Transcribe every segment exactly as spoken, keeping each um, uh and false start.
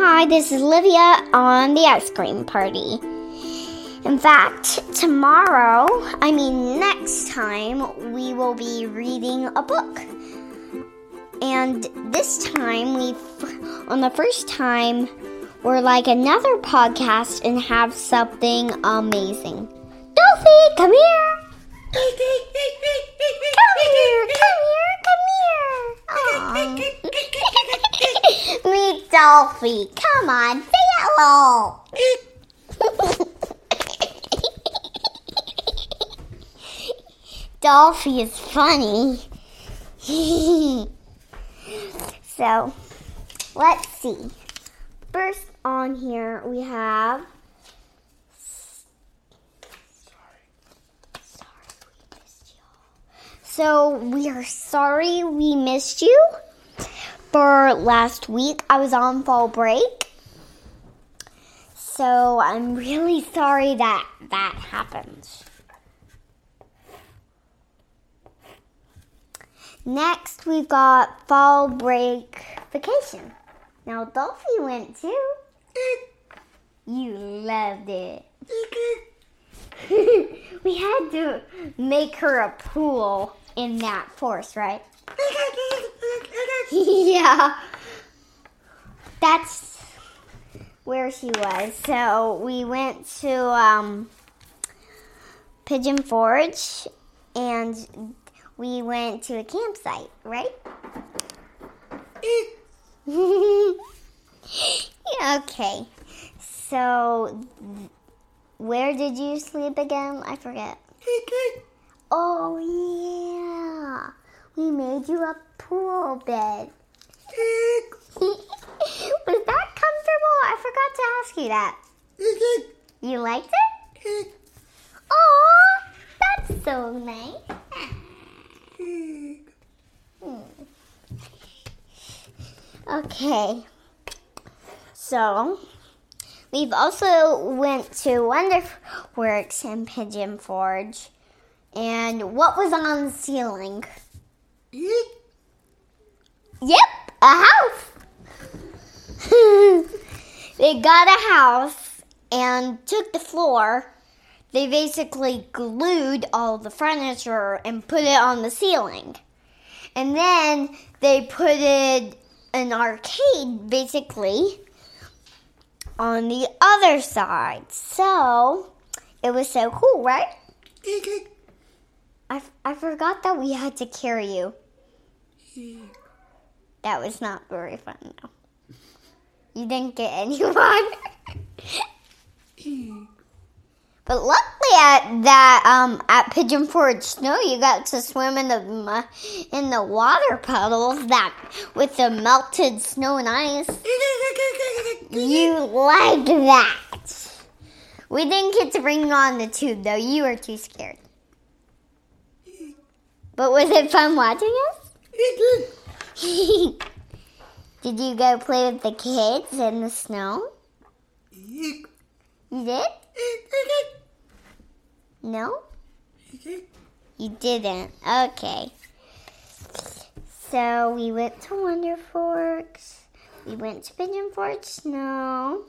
Hi, this is Livia on the ice cream party. In fact, tomorrow, I mean next time, we will be reading a book. And this time, we, on the first time, we're like another podcast and have something amazing. Dolphy, come here! Come here, come here, come here! Aww. Me, Dolphy, come on, say hello! Dolphy is funny. So, let's see. First on here we have... Sorry. Sorry we missed y'all. So, we are sorry we missed you for last week. I was on fall break. So, I'm really sorry that that happened. Next, we've got fall break vacation. Now, Dolphy went too. You loved it. We had to make her a pool in that forest, right? Yeah. That's where she was. So, we went to um, Pigeon Forge and... We went to a campsite, right? Okay. So, where did you sleep again? I forget. Oh, yeah. We made you a pool bed. Was that comfortable? I forgot to ask you that. You liked it? Aw, that's so nice. Okay, so we've also went to Wonder Works and Pigeon Forge, and what was on the ceiling? Yep, a house! They got a house and took the floor. They basically glued all the furniture and put it on the ceiling. And then they put it an arcade, basically, on the other side. So, it was so cool, right? I, I forgot that we had to carry you. That was not very fun, though. No. You didn't get anyone. But luckily at that um, at Pigeon Forge Snow, you got to swim in the in the water puddles that with the melted snow and ice. You liked that. We didn't get to bring you on the tube though. You were too scared. But was it fun watching us? Did you go play with the kids in the snow? You did? No? You didn't. Okay. So we went to Wonder Forks. We went to Pigeon Forge Snow.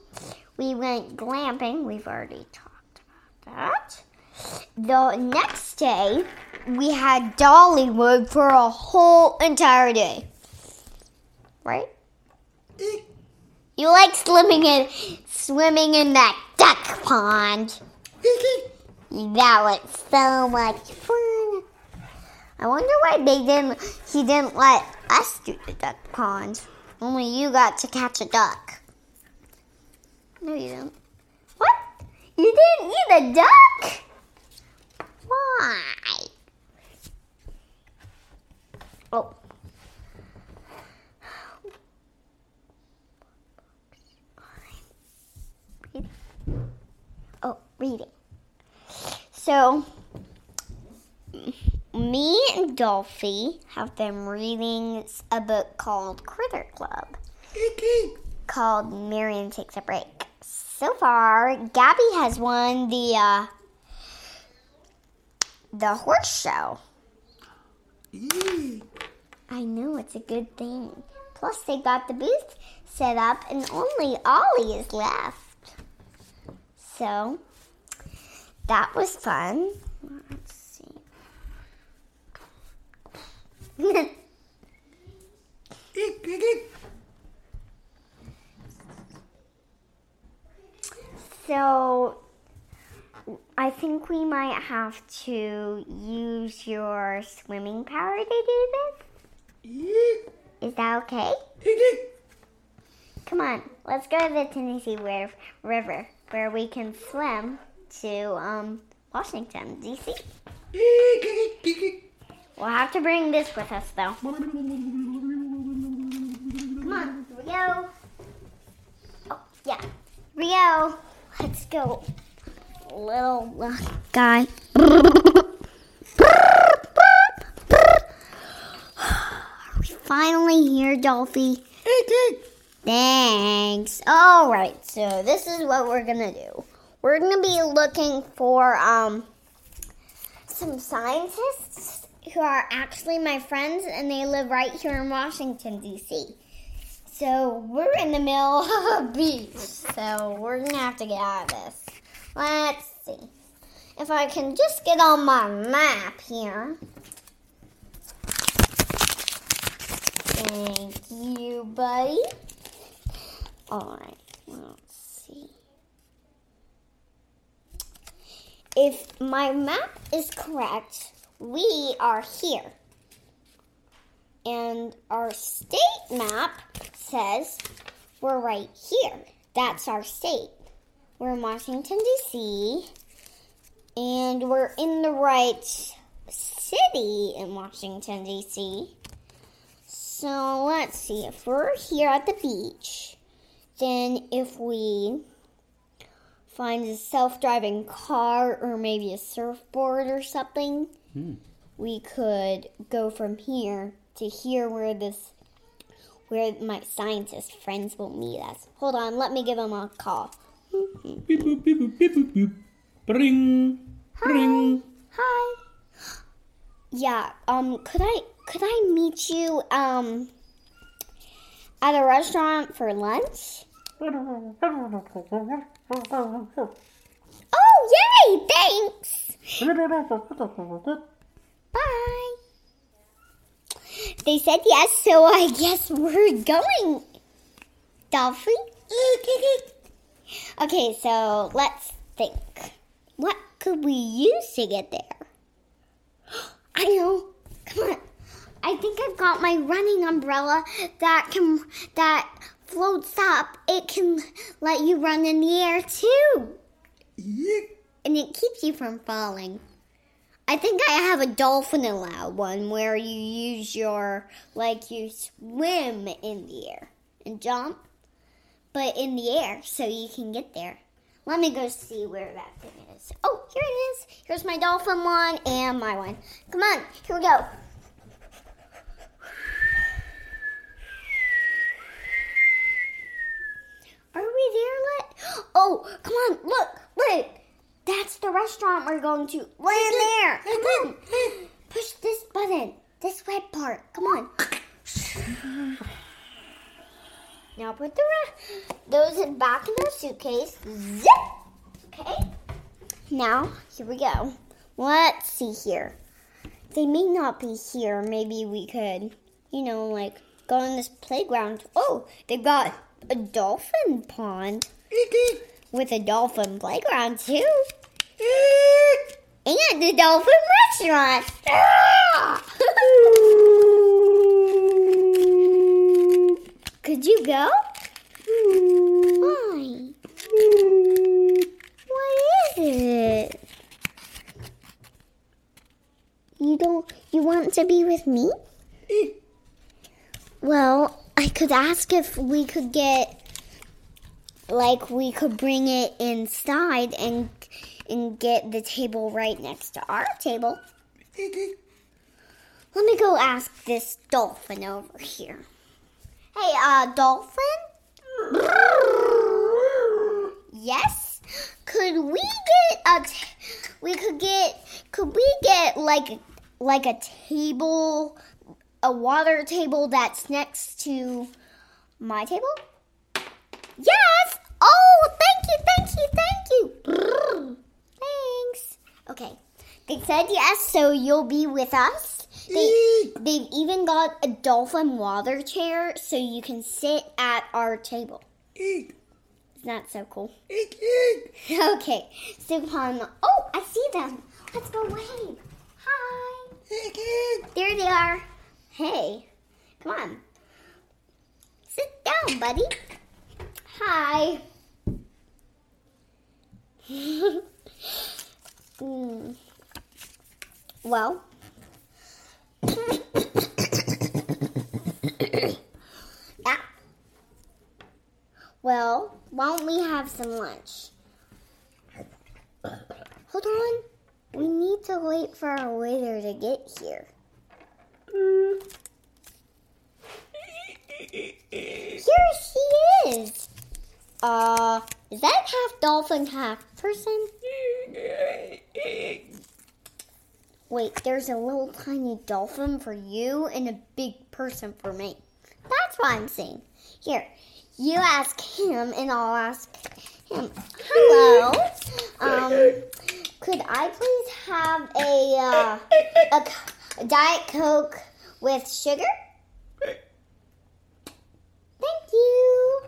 We went glamping. We've already talked about that. The next day, we had Dollywood for a whole entire day. Right? You like swimming in, swimming in that duck pond. That was so much fun. I wonder why they didn't. He didn't let us do the duck pond. Only you got to catch a duck. No, you didn't. What? You didn't eat a duck? Why? Oh. Oh, reading. So, me and Dolphy have been reading a book called Critter Club, called Marion Takes a Break. So far, Gabby has won the uh, the horse show. Mm. I know, it's a good thing. Plus, they got the booth, set up, and only Ollie is left. So that was fun. Let's see. So I think we might have to use your swimming power to do this. Is that okay? Come on, let's go to the Tennessee River where we can swim to um, Washington, D C We'll have to bring this with us, though. Come on, Rio. Oh, yeah. Rio, let's go. Little uh, guy. Are we finally here, Dolphy? Thanks. All right, so this is what we're going to do. We're going to be looking for um some scientists who are actually my friends, and they live right here in Washington, D C So we're in the middle of a beach, so we're going to have to get out of this. Let's see. If I can just get on my map here. Thank you, buddy. All right, let's see. If my map is correct, we are here. And our state map says we're right here. That's our state. We're in Washington, D C, and we're in the right city in Washington, D C So let's see, if we're here at the beach, then if we find a self-driving car or maybe a surfboard or something, hmm. we could go from here to here where this, where my scientist friends will meet us. Hold on, let me give them a call. Beep, boop, beep, boop, beep, boop, boop. Bring, bring. Hi. Hi. Yeah, um, could I, could I meet you, um, at a restaurant for lunch? Oh, yay, thanks. Bye. They said yes, so I guess we're going, Dolphy. Okay, so let's think. What could we use to get there? I know. Come on. I think I've got my running umbrella that can that floats up. It can let you run in the air too. Yeah. And it keeps you from falling. I think I have a dolphin allowed one where you use your like you swim in the air and jump. But in the air, so you can get there. Let me go see where that thing is. Oh, here it is. Here's my dolphin one and my one. Come on, here we go. Are we there, Lit? Oh, come on, look, look. That's the restaurant we're going to. Right in there. Come on. Push this button, this red part. Come on. Now put the re- those in back in their suitcase. Zip! Okay. Now, here we go. Let's see here. They may not be here. Maybe we could, you know, like, go on this playground. Oh, they've got a dolphin pond with a dolphin playground, too. And a dolphin restaurant. Could you go? Why? What is it? You don't, you want to be with me? Well, I could ask if we could get, like, we could bring it inside and and get the table right next to our table. Let me go ask this dolphin over here. Hey, uh, dolphin? Yes? Could we get a, t- we could get, could we get like, like a table, a water table that's next to my table? Yes! Oh, thank you, thank you, thank you. Brrr. Thanks. Okay. They said yes, so you'll be with us. They, they've even got a dolphin water chair so you can sit at our table. Eek. Isn't that so cool? Eek, eek. Okay. Supon. Oh, I see them. Let's go wave. Hi. Eek, eek. There they are. Hey. Come on. Sit down, buddy. Hi. mm. Well. yeah. Well, why don't we have some lunch? Hold on. We need to wait for our waiter to get here. Mm. Here she is. Uh, is that half dolphin, half person? Wait, there's a little tiny dolphin for you and a big person for me. That's what I'm saying. Here, you ask him and I'll ask him. Hello. Um, could I please have a, uh, a, a Diet Coke with sugar? Thank you.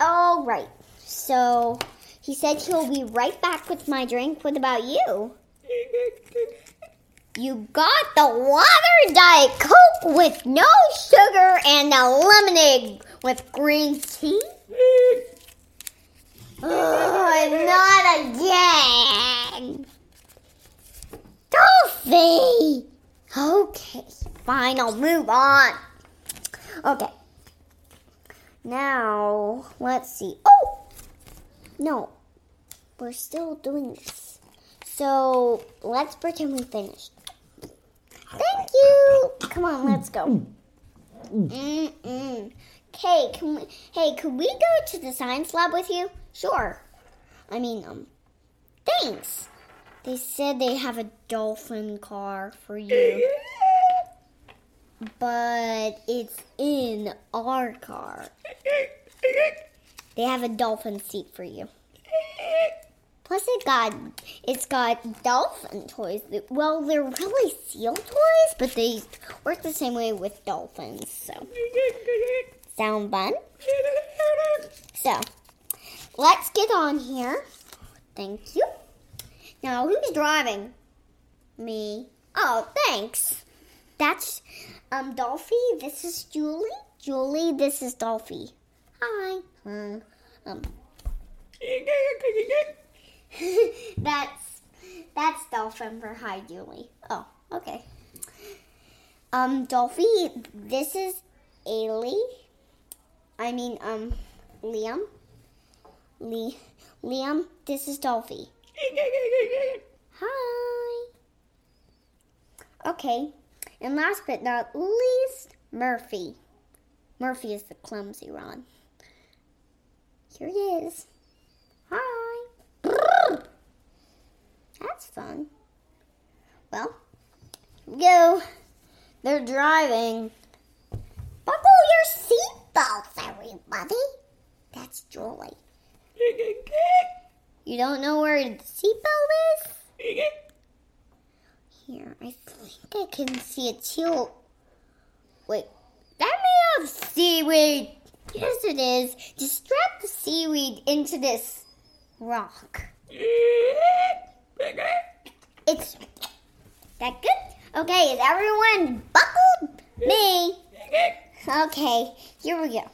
All right. So he said he'll be right back with my drink. What about you? You got the water Diet Coke with no sugar and a lemonade with green tea? Oh, not again. Dolphy. Okay, fine. I'll move on. Okay. Now, let's see. Oh! No. We're still doing this. So, let's pretend we finished. Thank you! Come on, let's go. Mm-mm. Hey, can we, hey, could we go to the science lab with you? Sure. I mean, um, thanks. They said they have a dolphin car for you. But it's in our car. They have a dolphin seat for you. Plus, it got it's got dolphin toys. Well, they're really seal toys, but they work the same way with dolphins. So, sound fun? So, let's get on here. Thank you. Now, who's driving? Me. Oh, thanks. That's um Dolphy. This is Julie. Julie, this is Dolphy. Hi. Um. um. that's that's Dolphin for hi, Julie. Oh, okay. Um, Dolphy, this is Ailey. I mean, um, Liam. Lee, Liam, this is Dolphy. Hi. Okay. And last but not least, Murphy. Murphy is the clumsy one. Here he is. Hi. Brrr. That's fun. Well, here we go. They're driving. Buckle your seatbelts, everybody. That's Julie. You don't know where the seatbelt is? Here, I think I can see a teal. Wait, that may have seaweed. Yes, it is. Just strap the seaweed into this rock. It's that good? Okay, is everyone buckled? Me. Okay, here we go.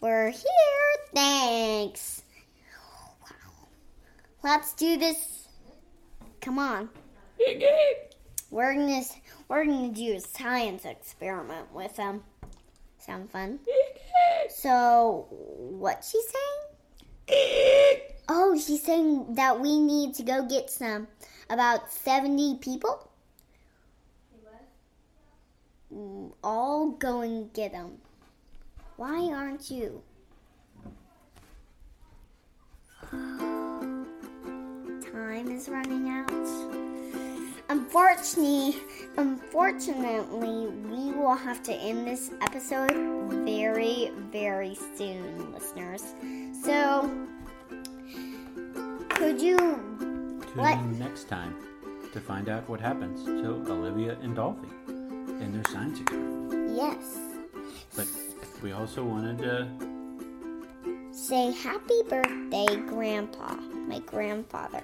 We're here. Thanks. Wow. Let's do this. Come on. We're gonna we're gonna do a science experiment with them. Sound fun? So what's she saying? Oh, she's saying that we need to go get some about seventy people. I'll go and get them. Why aren't you? Time is running out. Unfortunately, unfortunately, we will have to end this episode very, very very soon, listeners. So, could you... Tune let... in next time to find out what happens to Olivia and Dolphy and their science experiment. Yes. But we also wanted to... say happy birthday, Grandpa, my grandfather.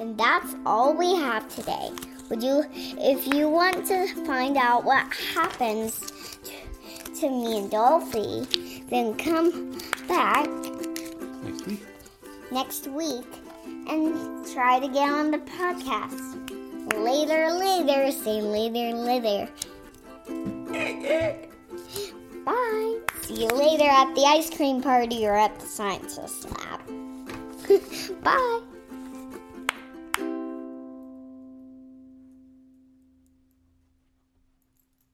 And that's all we have today. Would you, if you want to find out what happens to, to me and Dolphy, then come back next week. Next week, and try to get on the podcast. Later, later, say later, later. Bye. See you later at the ice cream party or at the scientist lab. Bye.